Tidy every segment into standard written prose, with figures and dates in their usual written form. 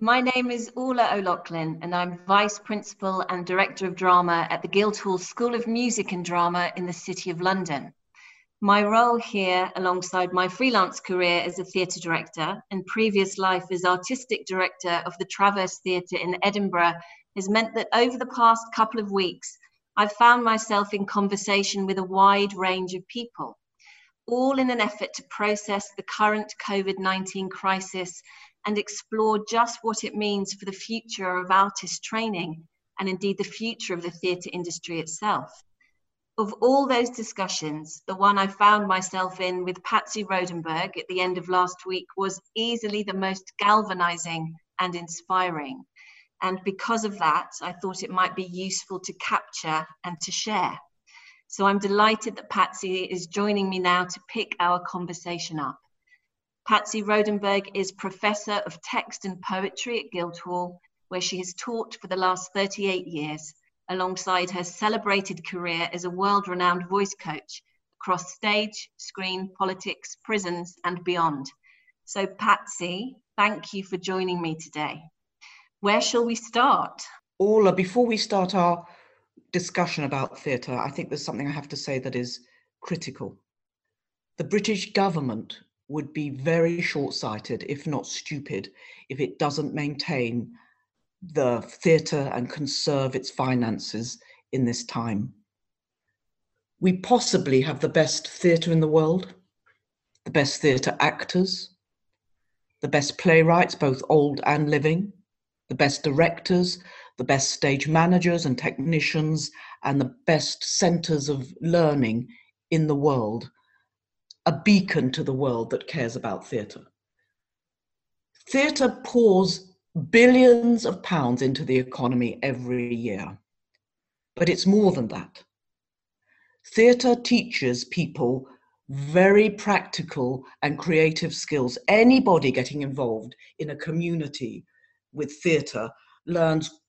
My name is Ola O'Loughlin, and I'm Vice Principal and Director of Drama at the Guildhall School of Music and Drama in the City of London. My role here, alongside my freelance career as a theatre director and previous life as Artistic Director of the Traverse Theatre in Edinburgh, has meant that over the past couple of weeks, I've found myself in conversation with a wide range of people, all in an effort to process the current COVID-19 crisis and explore just what it means for the future of artist training and indeed the future of the theatre industry itself. Of all those discussions, the one I found myself in with Patsy Rodenburg at the end of last week was easily the most galvanising and inspiring. And because of that, I thought it might be useful to capture and to share. So I'm delighted that Patsy is joining me now to pick our conversation up. Patsy Rodenburg is Professor of Text and Poetry at Guildhall, where she has taught for the last 38 years, alongside her celebrated career as a world-renowned voice coach across stage, screen, politics, prisons, and beyond. So Patsy, thank you for joining me today. Where shall we start? Ola, before we start our discussion about theatre, I think there's something I have to say that is critical. The British government would be very short-sighted, if not stupid, if it doesn't maintain the theatre and conserve its finances in this time. We possibly have the best theatre in the world, the best theatre actors, the best playwrights, both old and living, the best directors, the best stage managers and technicians, and the best centres of learning in the world. A beacon to the world that cares about theatre. Theatre pours billions of pounds into the economy every year, but it's more than that. Theatre teaches people very practical and creative skills. Anybody getting involved in a community with theatre learns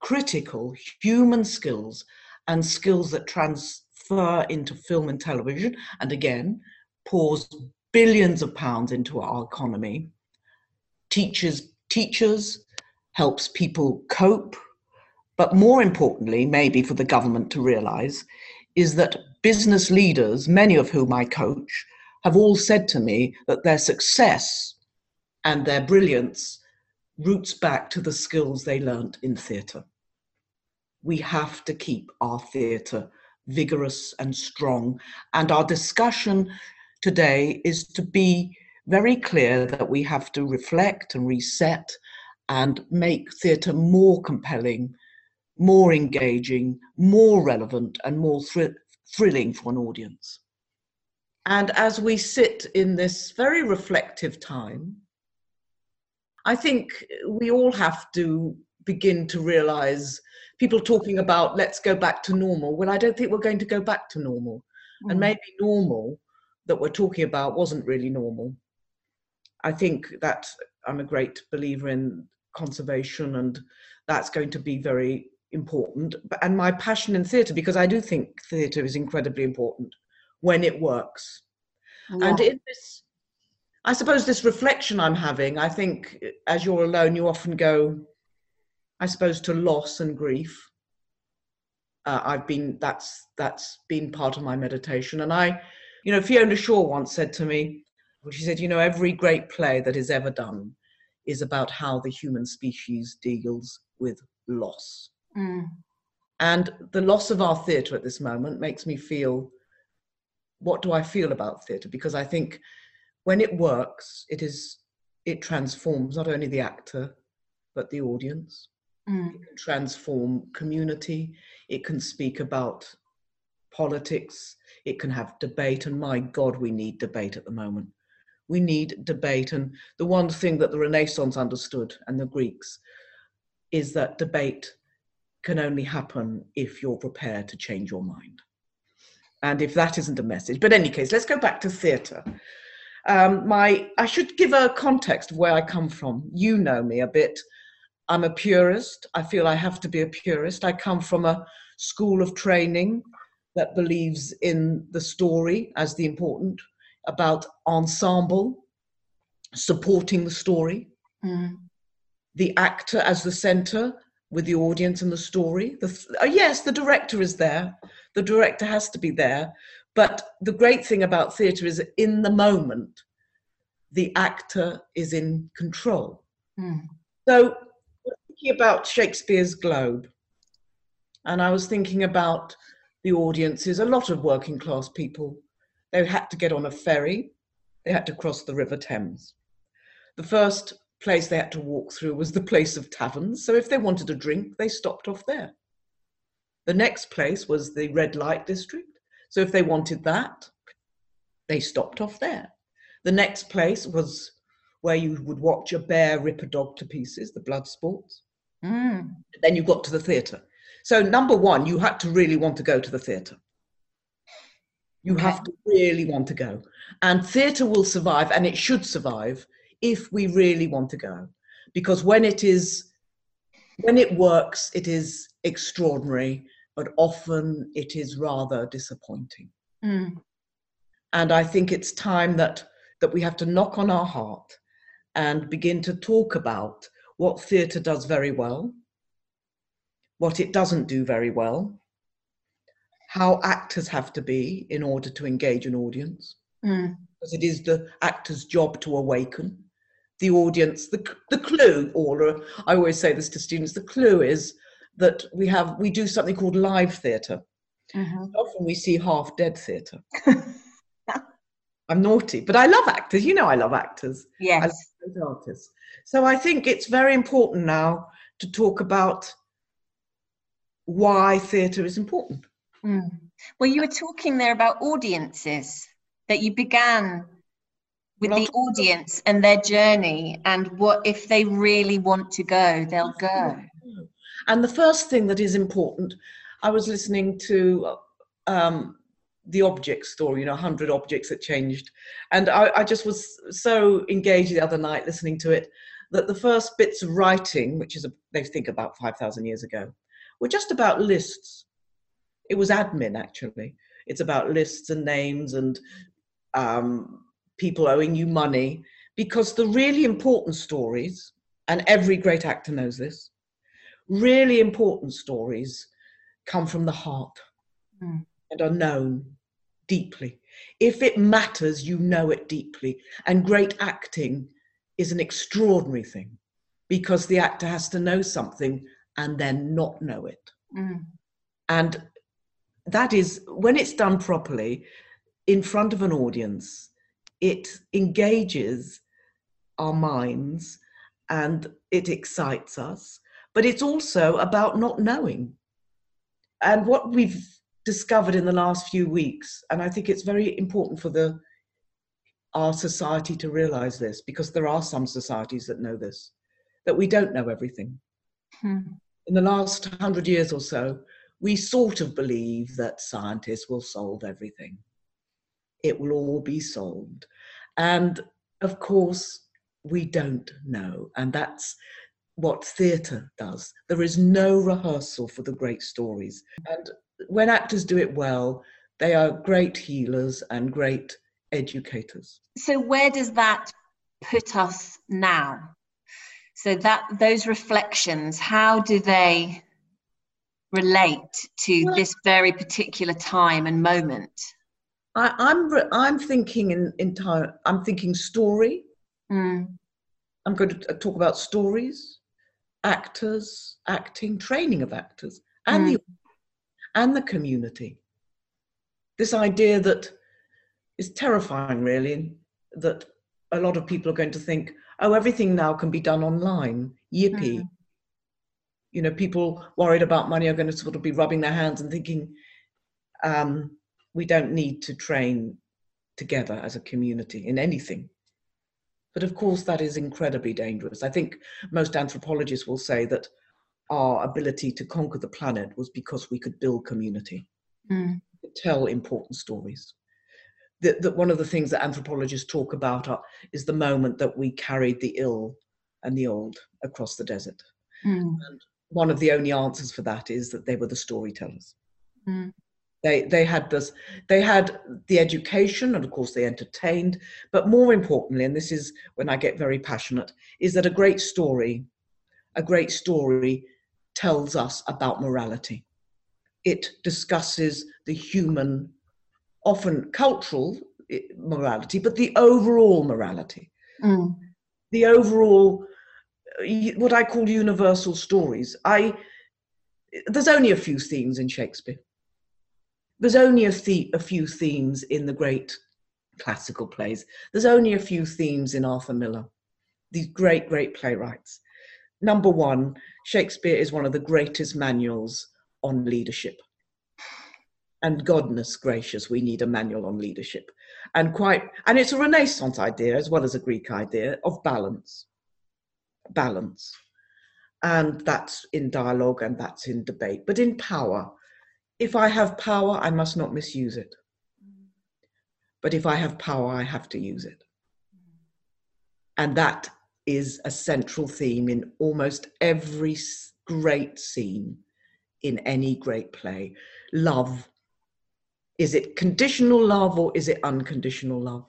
critical human skills and skills that transfer into film and television, and again, pours billions of pounds into our economy, teaches teachers, helps people cope, but more importantly, maybe for the government to realise, is that business leaders, many of whom I coach, have all said to me that their success and their brilliance roots back to the skills they learnt in theatre. We have to keep our theatre vigorous and strong, and our discussion today is to be very clear that we have to reflect and reset and make theatre more compelling, more engaging, more relevant and more thrilling for an audience. And as we sit in this very reflective time, I think we all have to begin to realise, people talking about let's go back to normal. Well, I don't think we're going to go back to normal. Mm. And maybe normal that we're talking about wasn't really normal. I think that I'm a great believer in conservation, and that's going to be very important. And my passion in theatre, because I do think theatre is incredibly important when it works. Yeah. And in this, I suppose this reflection I'm having, I think as you're alone, you often go, I suppose, to loss and grief. That's been part of my meditation. And I, you know, Fiona Shaw once said to me, she said, you know, every great play that is ever done is about how the human species deals with loss. Mm. And the loss of our theatre at this moment makes me feel, what do I feel about theatre? Because I think when it works, it transforms not only the actor, but the audience. Mm. It can transform community, it can speak about politics, it can have debate, and my God, we need debate at the moment. We need debate, and the one thing that the Renaissance understood, and the Greeks, is that debate can only happen if you're prepared to change your mind. And if that isn't a message, but in any case, let's go back to theatre. I should give a context of where I come from. You know me a bit. I'm a purist. I feel I have to be a purist. I come from a school of training that believes in the story as the important, about ensemble, supporting the story. Mm. the actor as the center with the audience and the story. Yes, the director is there. The director has to be there. But the great thing about theatre is in the moment, the actor is in control. Mm. So I was thinking about Shakespeare's Globe. And I was thinking about the audiences, a lot of working class people. They had to get on a ferry. They had to cross the River Thames. The first place they had to walk through was the place of taverns. So if they wanted a drink, they stopped off there. The next place was the red light district. So if they wanted that, they stopped off there. The next place was where you would watch a bear rip a dog to pieces, the blood sports. Mm. Then you got to the theatre. So number one, you had to really want to go to the theatre. You have to really want to go. And theatre will survive, and it should survive, if we really want to go. Because when it works, it is extraordinary, but often it is rather disappointing. Mm. And I think it's time that we have to knock on our heart and begin to talk about what theatre does very well, what it doesn't do very well, how actors have to be in order to engage an audience. Mm. Because it is the actor's job to awaken the audience. The clue, Ola, I always say this to students, the clue is that we do something called live theatre. Mm-hmm. Often we see half-dead theatre. I'm naughty, but I love actors. You know I love actors. Yes. I love those artists. So I think it's very important now to talk about why theatre is important. Mm. Well, you were talking there about audiences, that you began with the audience and their journey, and what if they really want to go, they'll go. And the first thing that is important, I was listening to the object story, 100 objects that changed. And I just was so engaged the other night listening to it, that the first bits of writing, which is, they think about 5,000 years ago, were just about lists. It was admin, actually. It's about lists and names and people owing you money, because the really important stories, and every great actor knows this, really important stories come from the heart and are known deeply. If it matters, you know it deeply. And great acting is an extraordinary thing, because the actor has to know something and then not know it. Mm. And that is, when it's done properly in front of an audience, it engages our minds and it excites us, but it's also about not knowing. And what we've discovered in the last few weeks, and I think it's very important for our society to realize this, because there are some societies that know this, that we don't know everything. Hmm. In the last 100 years or so, we sort of believe that scientists will solve everything. It will all be solved. And of course, we don't know. And that's what theatre does. There is no rehearsal for the great stories. And when actors do it well, they are great healers and great educators. So where does that put us now? So those reflections, how do they relate to this very particular time and moment? I'm thinking in time. I'm thinking story. Mm. I'm going to talk about stories, actors, acting, training of actors, and the community. This idea that is terrifying, really, that a lot of people are going to think, oh, everything now can be done online. Yippee. Mm. People worried about money are going to sort of be rubbing their hands and thinking, we don't need to train together as a community in anything. But of course, that is incredibly dangerous. I think most anthropologists will say that our ability to conquer the planet was because we could build community, tell important stories. That one of the things that anthropologists talk about is the moment that we carried the ill and the old across the desert. Mm. And one of the only answers for that is that they were the storytellers. Mm. They had the education, and of course they entertained, but more importantly, and this is when I get very passionate, is that a great story a great story tells us about morality. It discusses the human, often cultural morality, but the overall morality. Mm. The overall, what I call universal stories. There's only a few themes in Shakespeare. There's only a few themes in the great classical plays. There's only a few themes in Arthur Miller, these great, great playwrights. Number one, Shakespeare is one of the greatest manuals on leadership. And goodness gracious, we need a manual on leadership. And it's a Renaissance idea as well as a Greek idea of balance. Balance. And that's in dialogue and that's in debate. But in power, if I have power, I must not misuse it. But if I have power, I have to use it. And that is a central theme in almost every great scene in any great play. Love. Is it conditional love or is it unconditional love?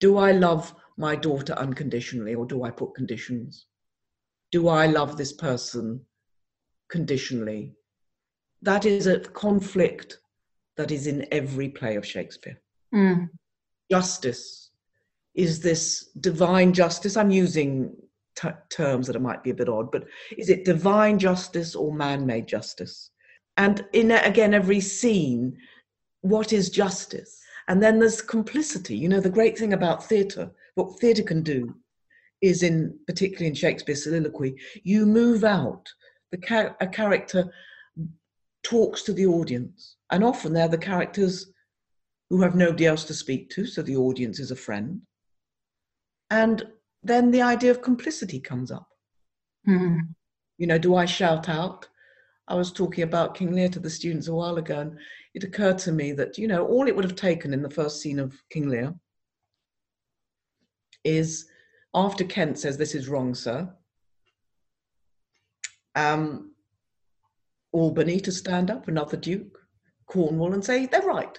Do I love my daughter unconditionally or do I put conditions? Do I love this person conditionally? That is a conflict that is in every play of Shakespeare. Mm. Justice. Is this divine justice? I'm using terms that might be a bit odd, but is it divine justice or man-made justice? And in, again, every scene, what is justice? And then there's complicity. You know, the great thing about theatre, what theatre can do, is particularly in Shakespeare's soliloquy, you move out. A character talks to the audience, and often they're the characters who have nobody else to speak to, so the audience is a friend. And then the idea of complicity comes up. Mm-hmm. You know, do I shout out? I was talking about King Lear to the students a while ago, and it occurred to me that, you know, all it would have taken in the first scene of King Lear is, after Kent says, "This is wrong, sir," Albany to stand up, another duke, Cornwall, and say, they're right.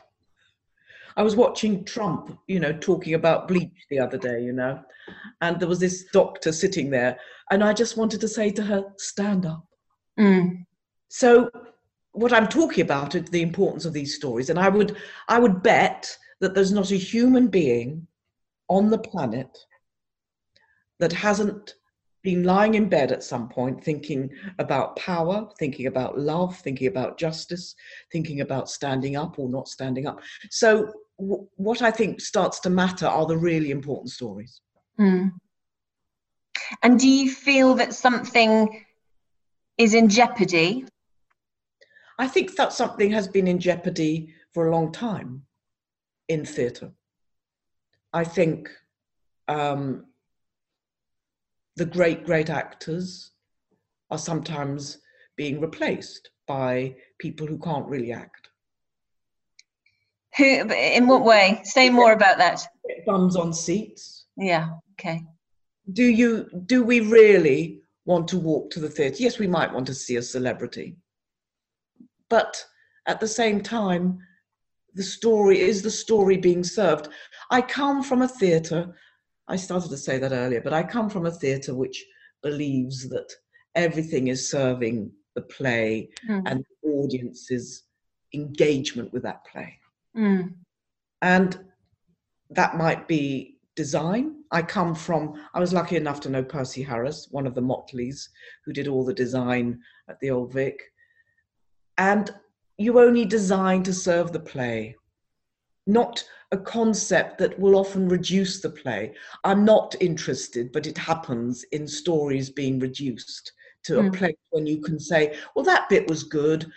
I was watching Trump, you know, talking about bleach the other day, you know, and there was this doctor sitting there, and I just wanted to say to her, stand up. Mm. So what I'm talking about is the importance of these stories, and I would bet that there's not a human being on the planet that hasn't been lying in bed at some point thinking about power, thinking about love, thinking about justice, thinking about standing up or not standing up. So what I think starts to matter are the really important stories. Mm. And do you feel that something is in jeopardy? I think that something has been in jeopardy for a long time in theatre. I think the great, great actors are sometimes being replaced by people who can't really act. Who? In what way? Say more about that. Bums on seats. Yeah, okay. Do we really want to walk to the theatre? Yes, we might want to see a celebrity. But at the same time, is the story being served? I come from a theatre, I started to say that earlier, but I come from a theatre which believes that everything is serving the play and the audience's engagement with that play. Mm. And that might be design. I was lucky enough to know Percy Harris, one of the Motleys, who did all the design at the Old Vic. And you only design to serve the play, not a concept that will often reduce the play. I'm not interested, but it happens in stories being reduced to a place when you can say, well, that bit was good,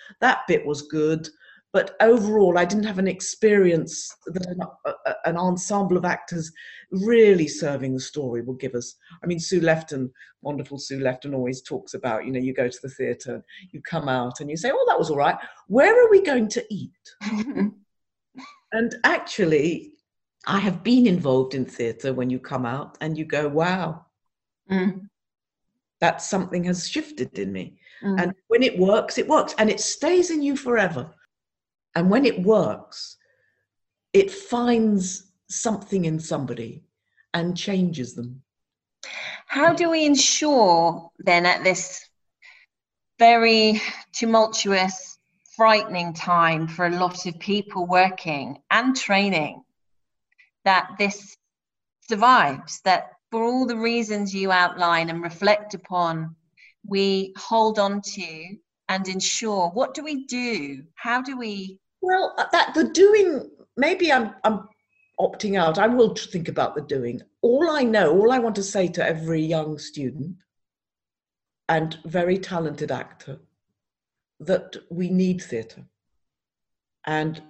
but overall I didn't have an experience that an ensemble of actors really serving the story will give us. I mean, Sue Lefton, wonderful Sue Lefton, always talks about, you know, you go to the theatre, you come out and you say, oh, that was all right. Where are we going to eat? And actually, I have been involved in theatre when you come out and you go, wow, that something has shifted in me. Mm. And when it works, it works. And it stays in you forever. And when it works, it finds something in somebody and changes them. How do we ensure then at this very tumultuous, frightening time for a lot of people working and training that this survives, that for all the reasons you outline and reflect upon, we hold on to and ensure? What do we do? How do we? Well, that the doing, maybe I'm opting out. I will think about the doing. All I know, all I want to say to every young student and very talented actor, that we need theatre and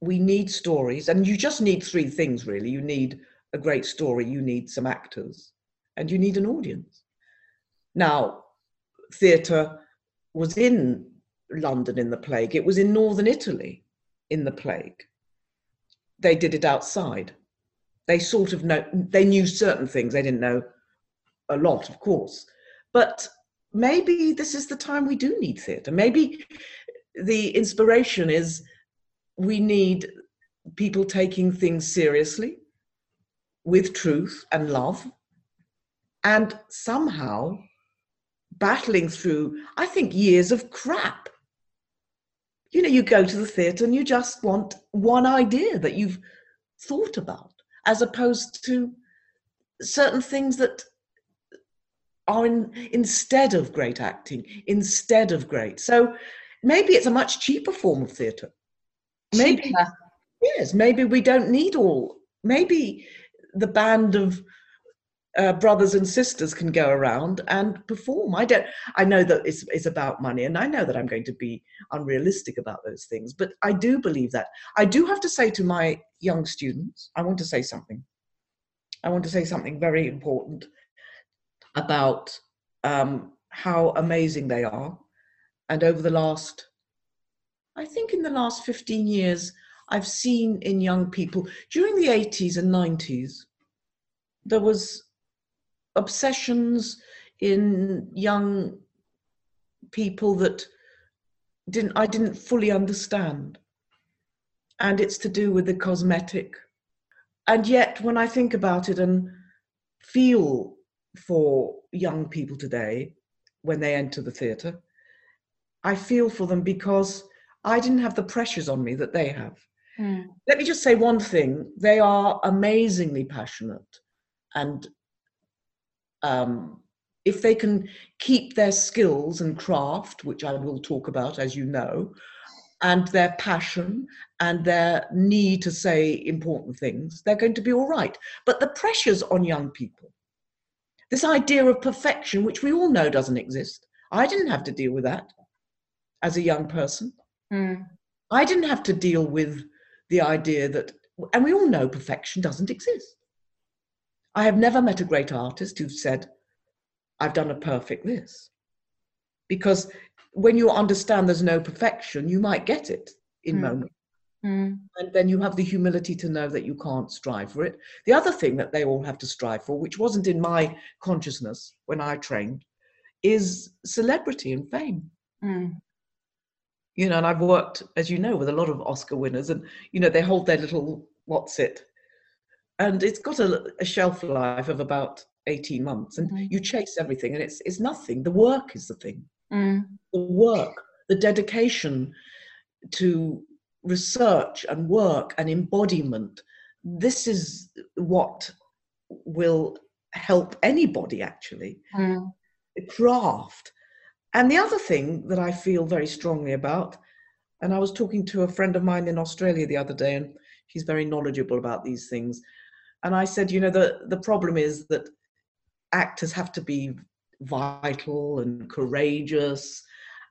we need stories. And you just need three things, really. You need a great story, you need some actors, and you need an audience. Now, theatre was in London in the plague. It was in Northern Italy in the plague. They did it outside. They sort of know, they knew certain things. They didn't know a lot, of course, but maybe this is the time we do need theatre. Maybe the inspiration is we need people taking things seriously with truth and love and somehow battling through, I think, years of crap. You know, you go to the theatre and you just want one idea that you've thought about, as opposed to certain things that are instead of great acting, instead of great. So maybe it's a much cheaper form of theatre. Maybe, yes, maybe we don't need all, maybe the band of brothers and sisters can go around and perform. I know that it's about money, and I know that I'm going to be unrealistic about those things, but I do believe that. I do have to say to my young students, I want to say something. I want to say something very important about how amazing they are. And over the last, I think in the last 15 years, I've seen in young people, during the 80s and 90s, there was obsessions in young people that I didn't fully understand. And it's to do with the cosmetic. And yet when I think about it and feel for young people today, when they enter the theatre, I feel for them because I didn't have the pressures on me that they have. Mm. Let me just say one thing. They are amazingly passionate. And if they can keep their skills and craft, which I will talk about, as you know, and their passion and their need to say important things, they're going to be all right. But the pressures on young people, this idea of perfection, which we all know doesn't exist. I didn't have to deal with that as a young person. Mm. I didn't have to deal with the idea that, and we all know perfection doesn't exist. I have never met a great artist who said, I've done a perfect this. Because when you understand there's no perfection, you might get it in moments. Mm. And then you have the humility to know that you can't strive for it. The other thing that they all have to strive for, which wasn't in my consciousness when I trained, is celebrity and fame. Mm. You know, and I've worked, as you know, with a lot of Oscar winners, and, you know, they hold their little what's it. And it's got a shelf life of about 18 months, and you chase everything, and it's nothing. The work is the thing. Mm. The work, the dedication to research and work and embodiment. This is what will help anybody, actually. Mm. Craft. And the other thing that I feel very strongly about, and I was talking to a friend of mine in Australia the other day, and she's very knowledgeable about these things. And I said, you know, the problem is that actors have to be vital and courageous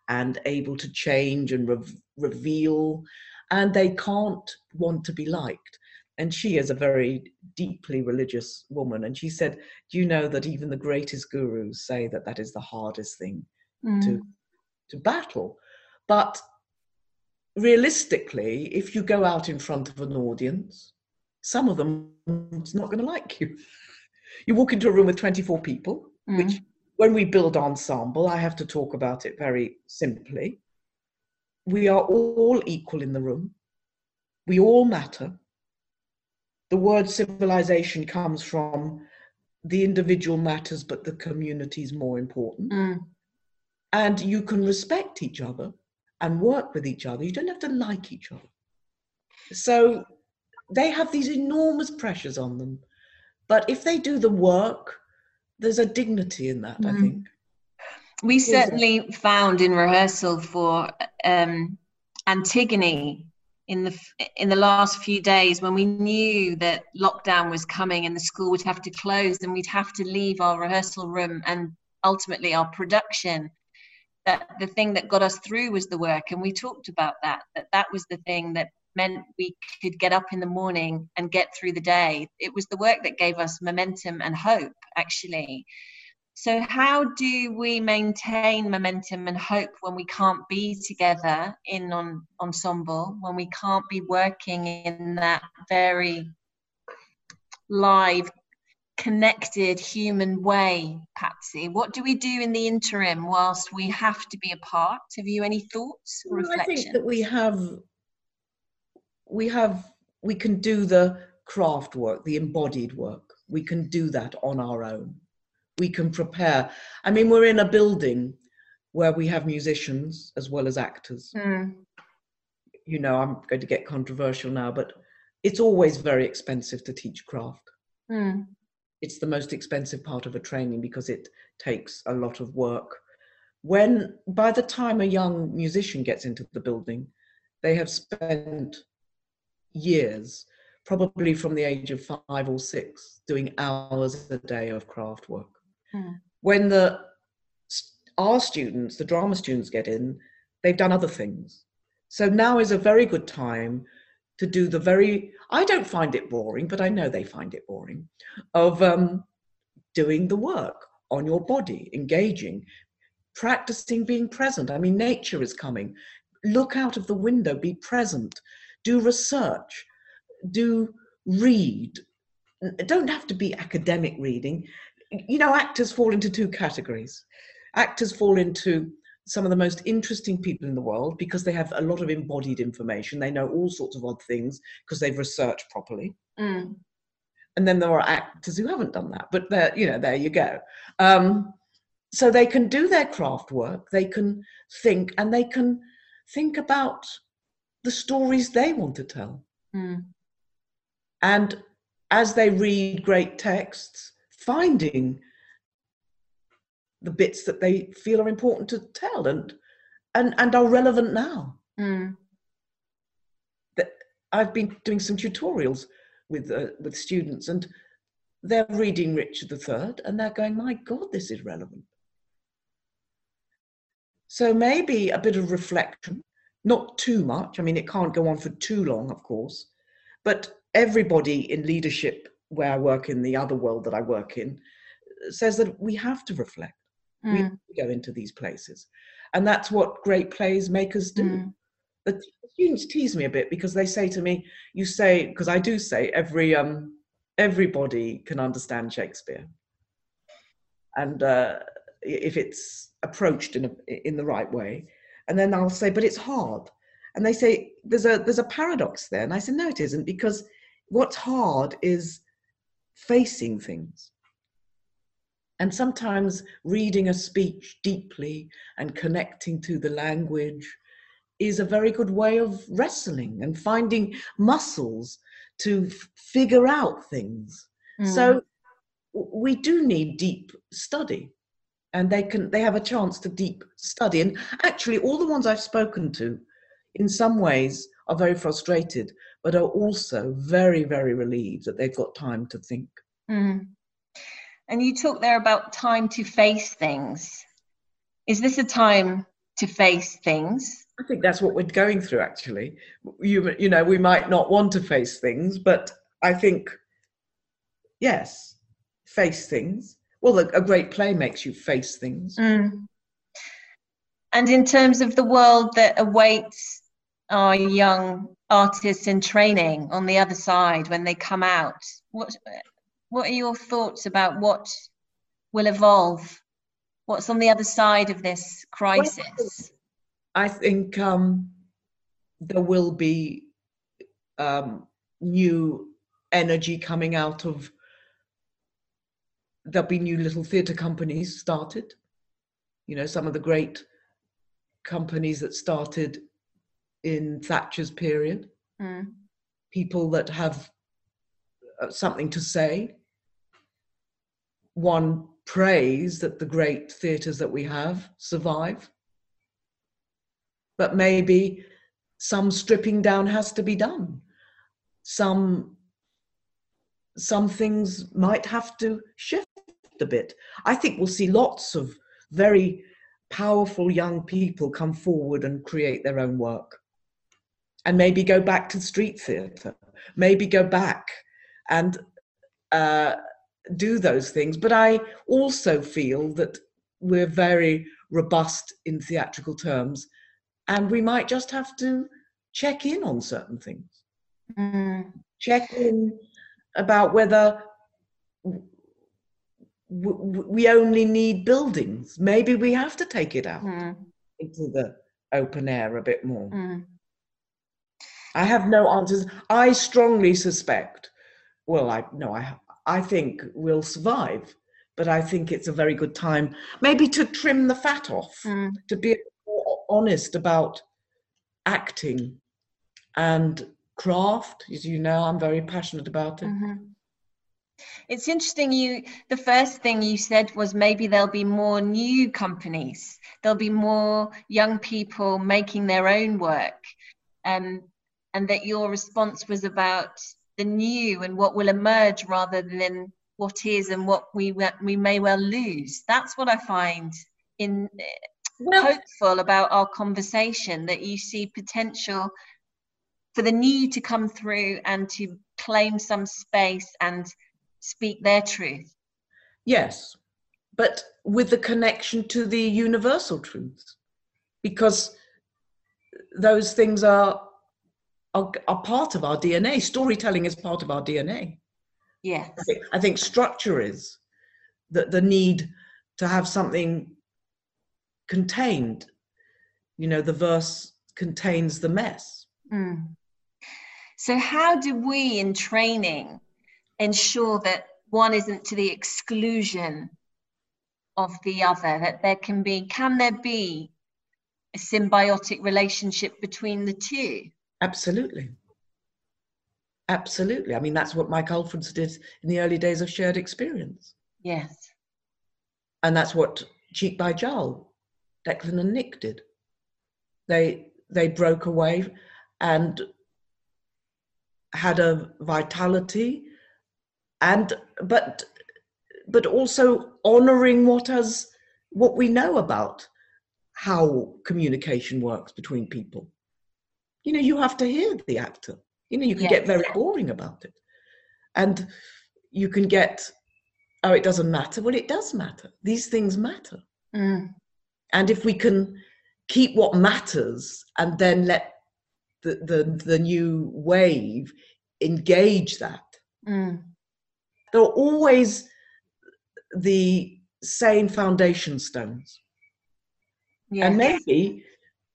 and able to change and reveal, and they can't want to be liked. And she is a very deeply religious woman. And she said, do you know that even the greatest gurus say that that is the hardest thing to battle? But realistically, if you go out in front of an audience, some of them is not going to like you. You walk into a room with 24 people, which when we build ensemble, I have to talk about it very simply. We are all equal in the room. We all matter. The word civilization comes from the individual matters, but the community is more important. Mm. And you can respect each other and work with each other. You don't have to like each other. So they have these enormous pressures on them. But if they do the work, there's a dignity in that, I think. We certainly found in rehearsal for Antigone in the last few days, when we knew that lockdown was coming and the school would have to close and we'd have to leave our rehearsal room and ultimately our production, that the thing that got us through was the work. And we talked about that was the thing that meant we could get up in the morning and get through the day. It was the work that gave us momentum and hope, actually. So how do we maintain momentum and hope when we can't be together in ensemble, when we can't be working in that very live, connected human way, Patsy? What do we do in the interim whilst we have to be apart? Have you any thoughts or reflections? I think that we can do the craft work, the embodied work. We can do that on our own. We can prepare. I mean, we're in a building where we have musicians as well as actors. Mm. You know, I'm going to get controversial now, but it's always very expensive to teach craft. Mm. It's the most expensive part of a training because it takes a lot of work. By the time a young musician gets into the building, they have spent years, probably from the age of 5 or 6, doing hours a day of craft work. When our students, the drama students, get in, they've done other things. So now is a very good time to do the very, I don't find it boring, but I know they find it boring, of doing the work on your body, engaging, practicing being present. I mean, nature is coming. Look out of the window, be present, do research, read. It don't have to be academic reading. You know, actors fall into two categories. Actors fall into some of the most interesting people in the world because they have a lot of embodied information. They know all sorts of odd things because they've researched properly. Mm. And then there are actors who haven't done that, but there you go. So they can do their craft work. They can think, and they can think about the stories they want to tell. Mm. And as they read great texts, finding the bits that they feel are important to tell and are relevant now. Mm. I've been doing some tutorials with students, and they're reading Richard III and they're going, my God, this is relevant. So maybe a bit of reflection, not too much. I mean, it can't go on for too long, of course, but everybody in leadership where I work in the other world that I work in says that we have to reflect. Mm. We have to go into these places. And that's what great plays make us do. Mm. The students tease me a bit because they say to me, because I do say everybody can understand Shakespeare. And if it's approached in the right way. And then I'll say, but it's hard. And they say, there's a paradox there. And I said, no, it isn't, because what's hard is facing things. And sometimes reading a speech deeply and connecting to the language is a very good way of wrestling and finding muscles to figure out things. Mm. So we do need deep study, and they have a chance to deep study. And actually, all the ones I've spoken to, in some ways, are very frustrated, but are also very, very relieved that they've got time to think. Mm. And you talk there about time to face things. Is this a time to face things? I think that's what we're going through, actually. You know, we might not want to face things, but I think, yes, face things. Well, a great play makes you face things. Mm. And in terms of the world that awaits our young artists in training on the other side when they come out, what are your thoughts about what will evolve? What's on the other side of this crisis? I think there will be new energy coming out of there'll be new little theatre companies started. You know, some of the great companies that started in Thatcher's period. Mm. People that have something to say. One prays that the great theatres that we have survive. But maybe some stripping down has to be done. Some things might have to shift a bit. I think we'll see lots of very powerful young people come forward and create their own work. And maybe go back to street theatre. Maybe go back and do those things. But I also feel that we're very robust in theatrical terms, and we might just have to check in on certain things. Mm. Check in about whether we only need buildings. Maybe we have to take it out into the open air a bit more. Mm. I have no answers. I strongly suspect, well, I think we'll survive, but I think it's a very good time maybe to trim the fat off, to be more honest about acting and craft. As you know, I'm very passionate about it. Mm-hmm. It's interesting, the first thing you said was maybe there'll be more new companies. There'll be more young people making their own work. And that your response was about the new and what will emerge rather than what is and what we may well lose. That's what I find hopeful about our conversation, that you see potential for the new to come through and to claim some space and speak their truth. Yes, but with the connection to the universal truths, because those things are part of our DNA. Storytelling is part of our DNA. Yes. I think structure is the need to have something contained. You know, the verse contains the mess. Mm. So how do we in training ensure that one isn't to the exclusion of the other, that can there be a symbiotic relationship between the two? Absolutely. Absolutely. I mean, that's what Mike Alfreds did in the early days of Shared Experience. Yes. And that's what Cheek by Jowl, Declan and Nick did. They broke away and had a vitality, but also honouring what we know about how communication works between people. You know, you have to hear the actor. You know, you can get very boring about it. And you can get, oh, it doesn't matter. Well, it does matter. These things matter. Mm. And if we can keep what matters and then let the new wave engage that. Mm. There are always the same foundation stones. Yes. And maybe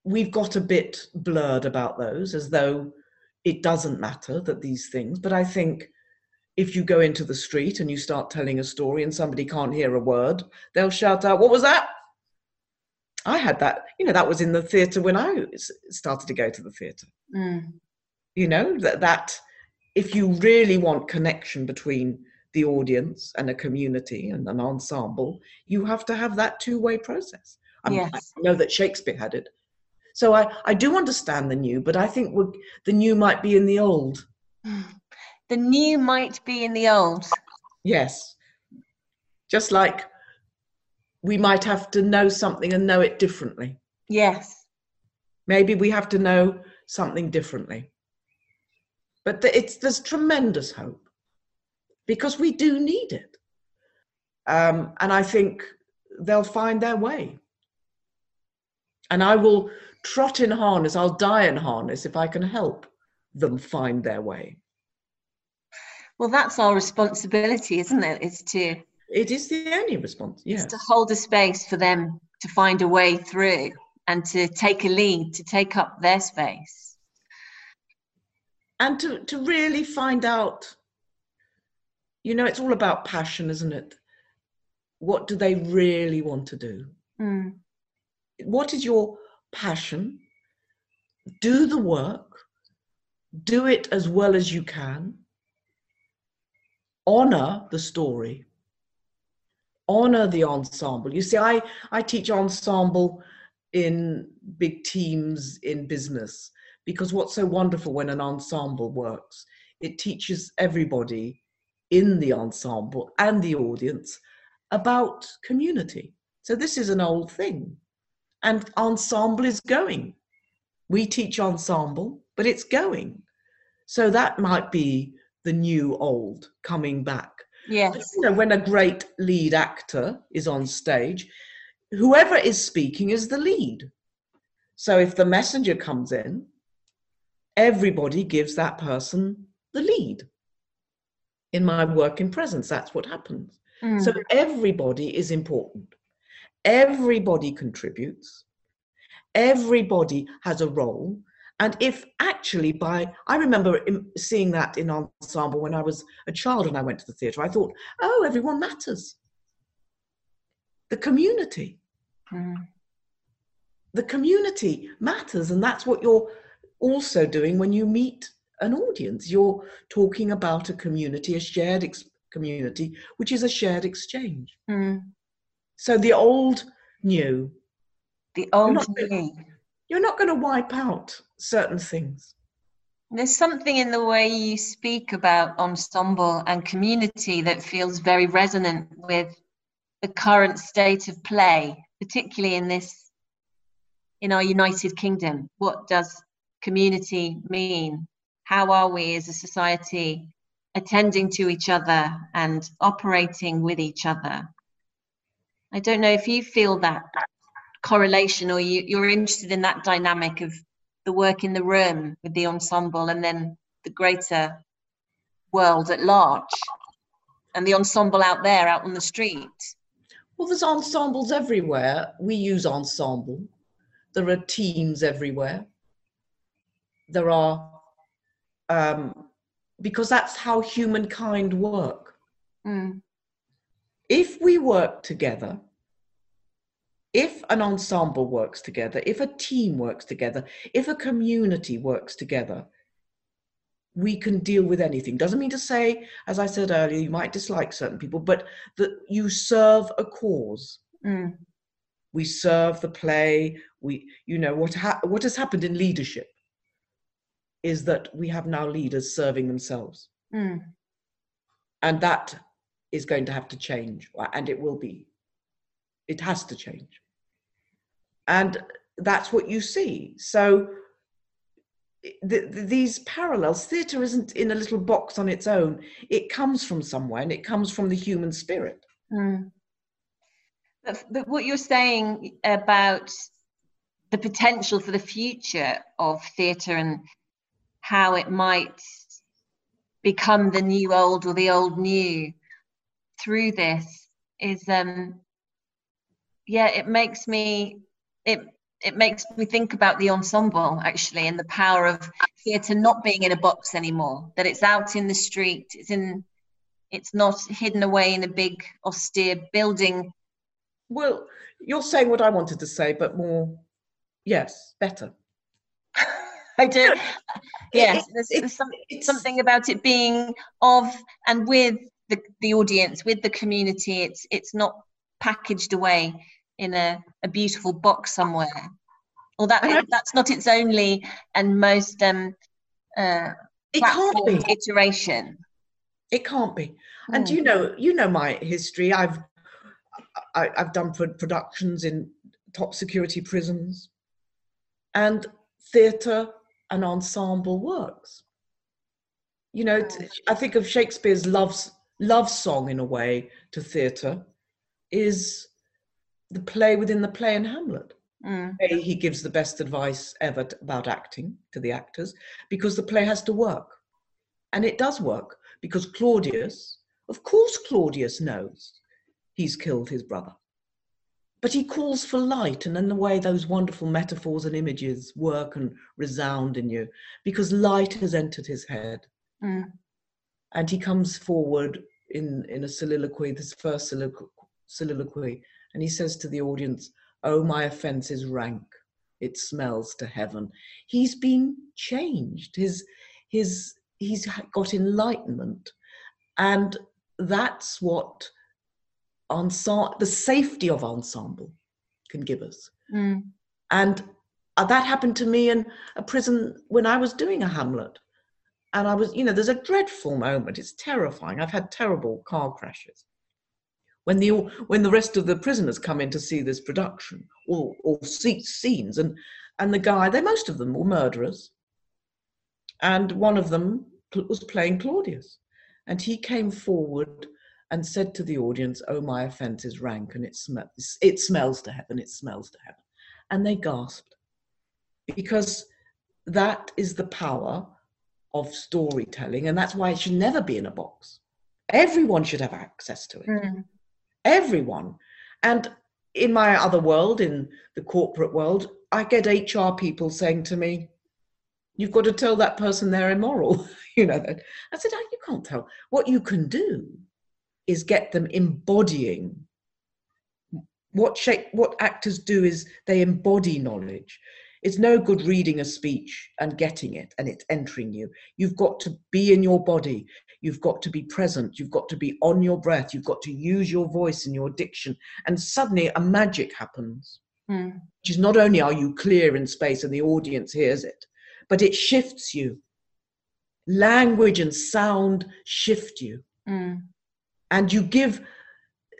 we've got a bit blurred about those, as though it doesn't matter that these things, but I think if you go into the street and you start telling a story and somebody can't hear a word, they'll shout out, "What was that?" I had that, you know, that was in the theatre when I started to go to the theatre. Mm. You know, that if you really want connection between the audience and a community and an ensemble, you have to have that two-way process. I know that Shakespeare had it. So I do understand the new, but I think the new might be in the old. The new might be in the old. Yes. Just like we might have to know something and know it differently. Yes. Maybe we have to know something differently. But there's tremendous hope because we do need it. And I think they'll find their way. And I will trot in harness, I'll die in harness if I can help them find their way. Well, that's our responsibility, isn't it? It is the only response, yes. It's to hold a space for them to find a way through and to take a lead, to take up their space. And to really find out, you know, it's all about passion, isn't it? what do they really want to do? Mm. What is your passion? Do the work, do it as well as you can, honor the story, honor the ensemble. You see, I teach ensemble in big teams in business, because what's so wonderful when an ensemble works, it teaches everybody in the ensemble and the audience about community. So this is an old thing, and ensemble is going. We teach ensemble, but it's going. So that might be the new old coming back. Yes. But, you know, when a great lead actor is on stage, whoever is speaking is the lead. So if the messenger comes in, everybody gives that person the lead. In my work in presence, that's what happens. Mm. So everybody is important. Everybody contributes. Everybody has a role. And if actually I remember seeing that in ensemble when I was a child and I went to the theatre, I thought, oh, everyone matters. The community. Mm. The community matters. And that's what you're also doing when you meet an audience. You're talking about a community, a shared community, which is a shared exchange. Mm. So the old, new. The old new. You're not going to wipe out certain things. There's something in the way you speak about ensemble and community that feels very resonant with the current state of play, particularly in our United Kingdom. What does community mean? How are we as a society attending to each other and operating with each other? I don't know if you feel that correlation, or you're interested in that dynamic of the work in the room with the ensemble and then the greater world at large, and the ensemble out there, out on the street. Well, there's ensembles everywhere. We use ensemble. There are teams everywhere. There are, because that's how humankind work. Mm. If we work together, if an ensemble works together, if a team works together, if a community works together, we can deal with anything. Doesn't mean to say, as I said earlier, you might dislike certain people, but that you serve a cause. Mm. We serve the play. What has happened in leadership is that we have now leaders serving themselves. Mm. And that is going to have to change, and it will be. It has to change. And that's what you see. So these parallels, theatre isn't in a little box on its own. It comes from somewhere, and it comes from the human spirit. Mm. But what you're saying about the potential for the future of theatre and how it might become the new old or the old new through this is... Yeah, it makes me think about the ensemble, actually, and the power of theatre not being in a box anymore, that it's out in the street, it's not hidden away in a big austere building. Well, you're saying what I wanted to say, but more, yes, better. I do. Yes, there's something about it being of and with the audience, with the community. It's not packaged away in a beautiful box somewhere. Well, that's not its only and most it can't be. Iteration. It can't be. Mm. And you know my history. I've done productions in top security prisons, and theatre and ensemble works. You know, I think of Shakespeare's love song in a way to theatre. Is the play within the play in Hamlet. Mm. He gives the best advice ever about acting to the actors, because the play has to work. And it does work, because Claudius knows he's killed his brother. But he calls for light, and in the way those wonderful metaphors and images work and resound in you, because light has entered his head. Mm. And he comes forward in a soliloquy, this first soliloquy, soliloquy, and he says to the audience, "Oh, my offense is rank. It smells to heaven." He's been changed. He's got enlightenment. And that's what the safety of ensemble can give us. Mm. And that happened to me in a prison when I was doing a Hamlet. And I was, there's a dreadful moment. It's terrifying. I've had terrible car crashes. When the rest of the prisoners come in to see this production or see scenes, and the guy, most of them were murderers, and one of them was playing Claudius, and he came forward and said to the audience, "Oh, my offence is rank, and it smells to heaven. It smells to heaven," and they gasped, because that is the power of storytelling, and that's why it should never be in a box. Everyone should have access to it. Mm. Everyone. And in my other world, in the corporate world, I get HR people saying to me, "You've got to tell that person they're immoral." I said, "Oh, you can't tell. What you can do is get them embodying." What actors do is they embody knowledge. It's no good reading a speech and getting it and it's entering you. You've got to be in your body. You've got to be present. You've got to be on your breath. You've got to use your voice and your diction. And suddenly a magic happens, which is not only are you clear in space and the audience hears it, but it shifts you. Language and sound shift you. Mm. And you give...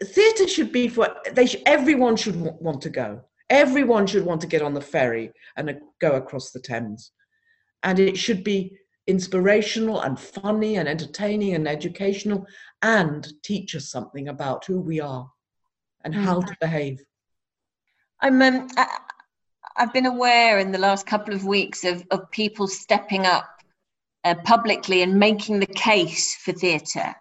Theatre should be for... everyone should want to go. Everyone should want to get on the ferry and go across the Thames. And it should be inspirational and funny and entertaining and educational, and teach us something about who we are and how to behave. I've been aware in the last couple of weeks of people stepping up publicly and making the case for theatre.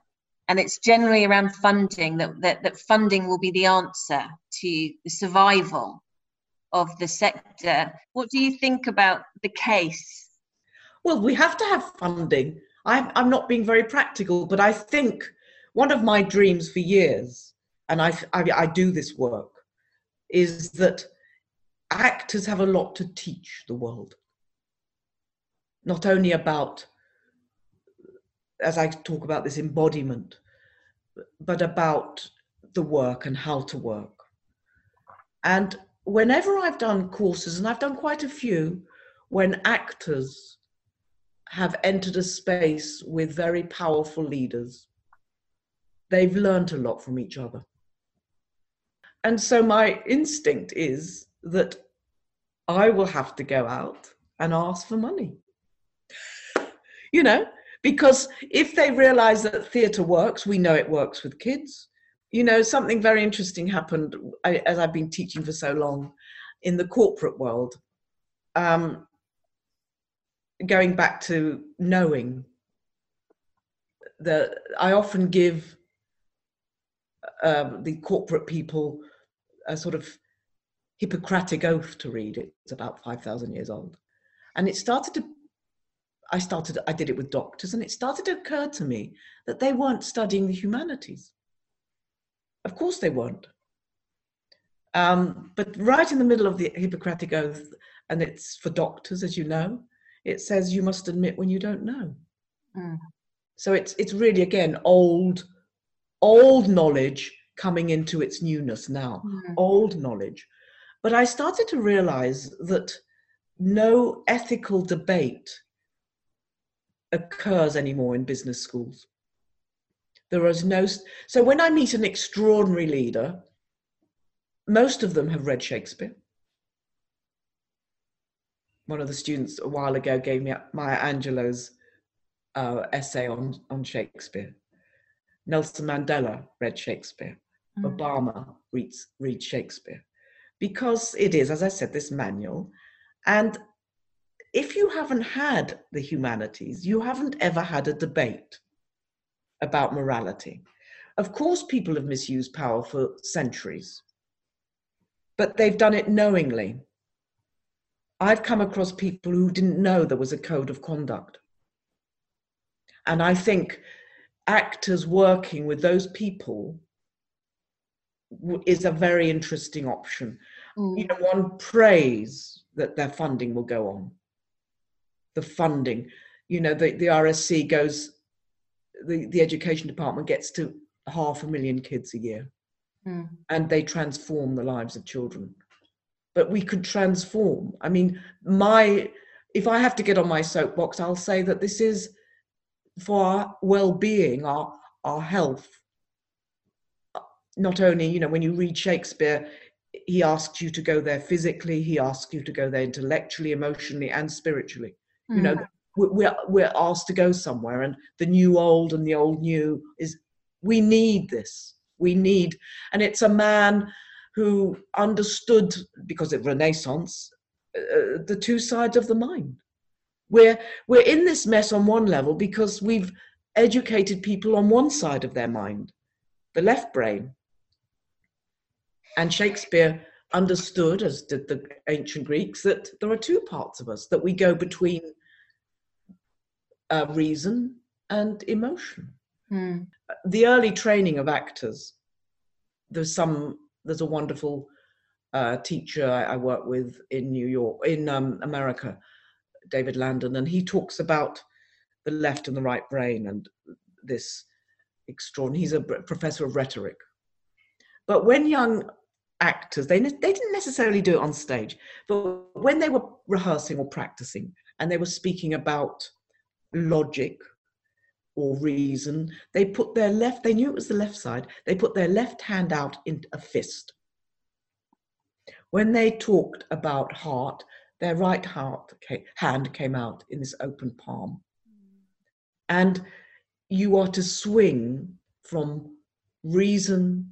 And it's generally around funding, that funding will be the answer to the survival of the sector. What do you think about the case? Well, we have to have funding. I'm not being very practical, but I think one of my dreams for years, and I do this work, is that actors have a lot to teach the world. Not only about, as I talk about this embodiment, but about the work and how to work. And whenever I've done courses, and I've done quite a few, when actors have entered a space with very powerful leaders, they've learned a lot from each other. And so my instinct is that I will have to go out and ask for money, because if they realize that theatre works, we know it works with kids. Something very interesting happened, as I've been teaching for so long in the corporate world, going back to knowing, that I often give the corporate people a sort of Hippocratic oath to read. It's about 5,000 years old. And I did it with doctors, and it started to occur to me that they weren't studying the humanities. Of course they weren't. But right in the middle of the Hippocratic Oath, and it's for doctors, as you know, it says you must admit when you don't know. Mm. So it's really, again, old knowledge coming into its newness now, old knowledge. But I started to realize that no ethical debate occurs anymore in business schools. There is no... So when I meet an extraordinary leader, most of them have read Shakespeare. One of the students a while ago gave me Maya Angelou's essay on Shakespeare. Nelson Mandela read Shakespeare. Obama reads Shakespeare. Because it is, as I said, this manual. And if you haven't had the humanities, you haven't ever had a debate about morality. Of course, people have misused power for centuries, but they've done it knowingly. I've come across people who didn't know there was a code of conduct. And I think actors working with those people is a very interesting option. Mm. You know, one prays that their funding will go on. The funding, you know, the RSC goes, the education department gets to 500,000 kids a year. Mm. And they transform the lives of children. But we could transform. I mean, if I have to get on my soapbox, I'll say that this is for our well-being, our health. Not only, you know, when you read Shakespeare, he asks you to go there physically, he asks you to go there intellectually, emotionally, and spiritually. Mm-hmm. You know, we're asked to go somewhere, and the new old and the old new is, we need this. We need, and it's a man who understood, because of Renaissance, the two sides of the mind. We're in this mess on one level because we've educated people on one side of their mind, the left brain. And Shakespeare understood, as did the ancient Greeks, that there are two parts of us, that we go between reason and emotion. Mm. The early training of actors, there's a wonderful teacher I work with in New York, in America, David Landon, and he talks about the left and the right brain and this extraordinary, he's a professor of rhetoric. But when young actors, they didn't necessarily do it on stage, but when they were rehearsing or practicing and they were speaking about logic or reason, they knew it was the left side, they put their left hand out in a fist. When they talked about heart, their right hand came out in this open palm. And you are to swing from reason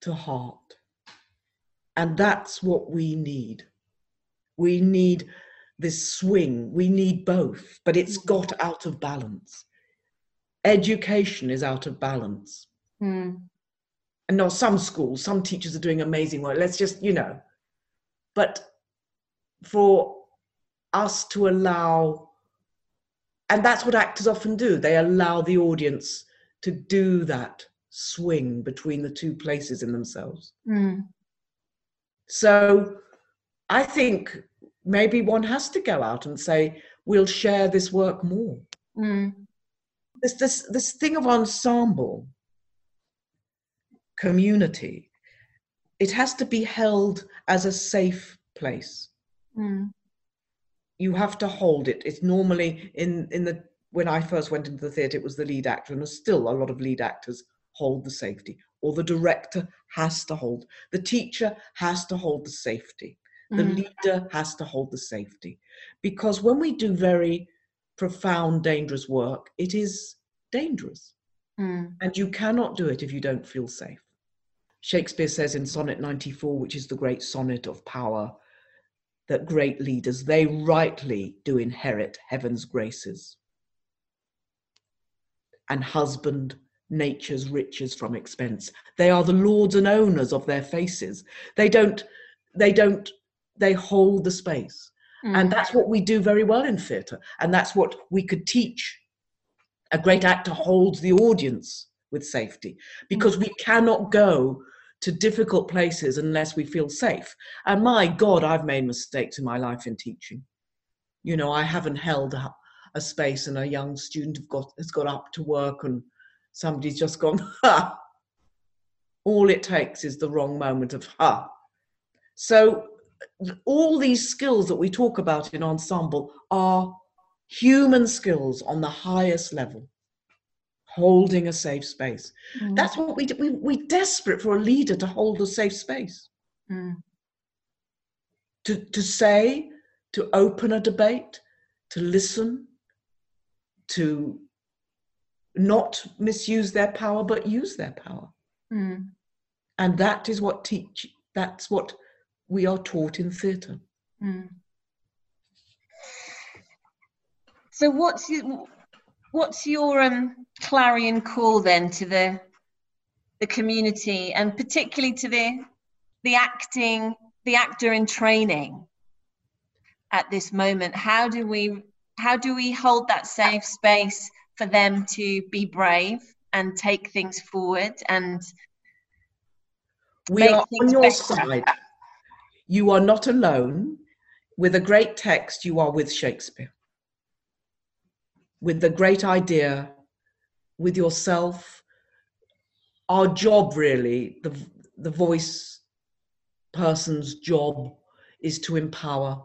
to heart. And that's what we need. We need this swing, we need both, but it's got out of balance. Education is out of balance. Mm. And now some teachers are doing amazing work. Let's just, you know, but for us to allow, and that's what actors often do. They allow the audience to do that swing between the two places in themselves. Mm. So I think maybe one has to go out and say, we'll share this work more. Mm. This thing of ensemble, community, it has to be held as a safe place. Mm. You have to hold it. It's normally when I first went into the theatre, it was the lead actor, and there's still a lot of lead actors hold the safety, or the director has to hold, the teacher has to hold the safety, the leader has to hold the safety. Because when we do very profound, dangerous work, it is dangerous. Mm. And you cannot do it if you don't feel safe. Shakespeare says in Sonnet 94, which is the great sonnet of power, that great leaders, they rightly do inherit heaven's graces and husband nature's riches from expense. They are the lords and owners of their faces. They hold the space. Mm. And that's what we do very well in theatre. And that's what we could teach. A great actor holds the audience with safety, because we cannot go to difficult places unless we feel safe. And my God, I've made mistakes in my life in teaching. You know, I haven't held a space, and a young student has got up to work, and somebody's just gone, ha! All it takes is the wrong moment of, ha! So all these skills that we talk about in ensemble are human skills on the highest level, holding a safe space. Mm. That's what we do. We're desperate for a leader to hold a safe space, to say, to open a debate, to listen, to not misuse their power, but use their power. Mm. And that is what that's what we are taught in theatre. Mm. So what's your clarion call then to the community, and particularly to the actor in training at this moment? How do we hold that safe space for them to be brave and take things forward and We are on your side. You are not alone. With a great text, you are with Shakespeare. With the great idea, with yourself, our job really, the voice person's job is to empower.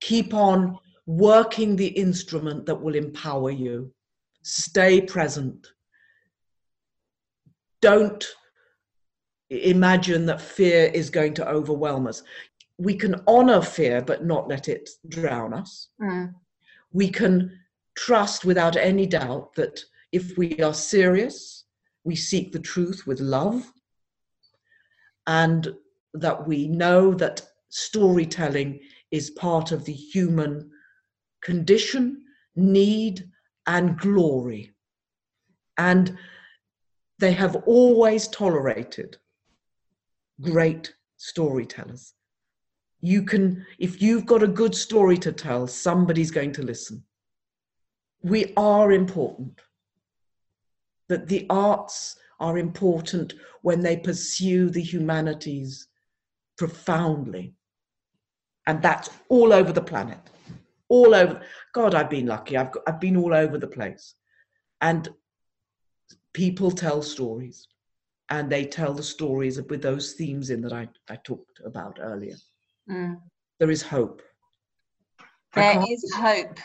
Keep on working the instrument that will empower you. Stay present. Don't imagine that fear is going to overwhelm us. We can honor fear, but not let it drown us. Mm. We can trust without any doubt that if we are serious, we seek the truth with love, and that we know that storytelling is part of the human condition, need, and glory. And they have always tolerated great storytellers. You can, if you've got a good story to tell, somebody's going to listen. We are important. That the arts are important when they pursue the humanities profoundly. And that's all over the planet. All over. God, I've been lucky. I've been all over the place. And people tell stories. And they tell the stories with those themes in that I talked about earlier. Mm. There is hope. There is hope.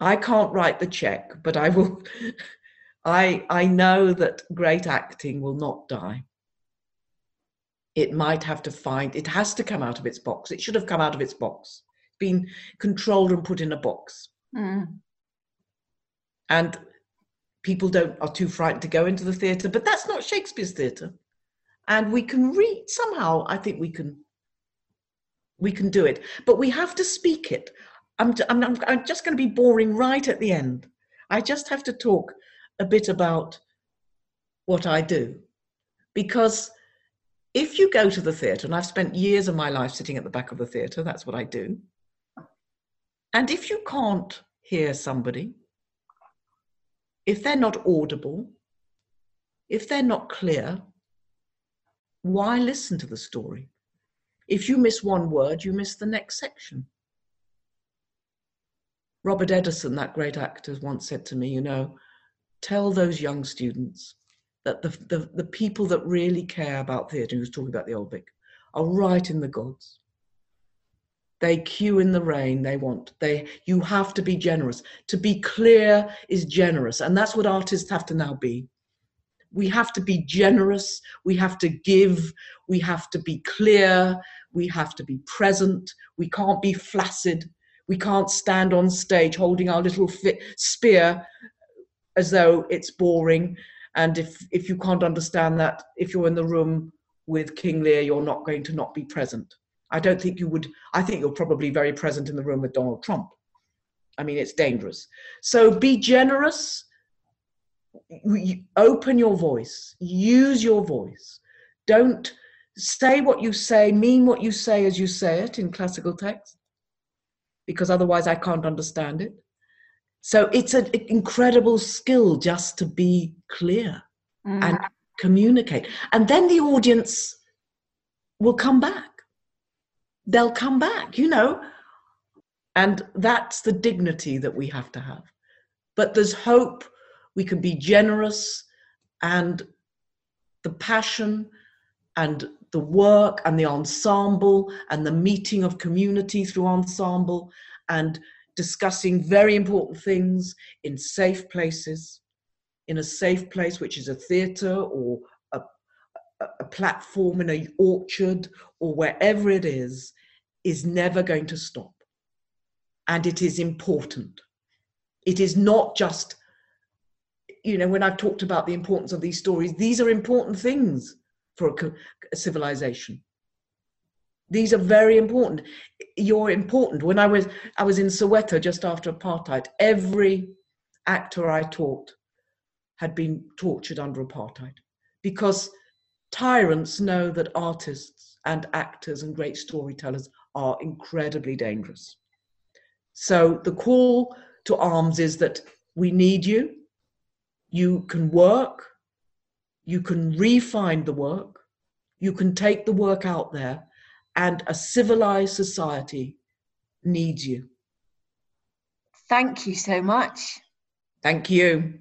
I can't write the check, but I will. I know that great acting will not die. It might have to find, it has to come out of its box. It should have come out of its box, been controlled and put in a box. Mm. And people are too frightened to go into the theatre, but that's not Shakespeare's theatre. And we can read somehow. I think we can do it, but we have to speak it. I'm just going to be boring right at the end. I just have to talk a bit about what I do, because if you go to the theatre, and I've spent years of my life sitting at the back of the theatre, that's what I do. And if you can't hear somebody, if they're not audible, if they're not clear, why listen to the story? If you miss one word, you miss the next section. Robert Edison, that great actor, once said to me, you know, tell those young students that the people that really care about theatre, he was talking about the Old Vic, are right in the gods. They queue in the rain, you have to be generous. To be clear is generous, and that's what artists have to now be. We have to be generous, we have to give, we have to be clear, we have to be present, we can't be flaccid, we can't stand on stage holding our little spear as though it's boring. And if you can't understand that, if you're in the room with King Lear, you're not going to not be present. I don't think you would, I think you're probably very present in the room with Donald Trump. I mean, it's dangerous. So be generous. Open your voice, use your voice. Don't say what you say, mean what you say as you say it in classical text, because otherwise I can't understand it. So it's an incredible skill just to be clear and communicate. And then the audience will come back. They'll come back, you know, and that's the dignity that we have to have. But there's hope. We can be generous, and the passion and the work and the ensemble and the meeting of community through ensemble and discussing very important things in safe places, in a safe place, which is a theatre or a platform in an orchard or wherever it is never going to stop. And it is important. It is not just, you know, when I've talked about the importance of these stories, these are important things for a civilization. These are very important. You're important. When I was in Soweto just after apartheid, every actor I taught had been tortured under apartheid, because tyrants know that artists and actors and great storytellers are incredibly dangerous. So the call to arms is that we need you. You can work, you can refine the work, You can take the work out there, and a civilized society needs you. Thank you so much. Thank you.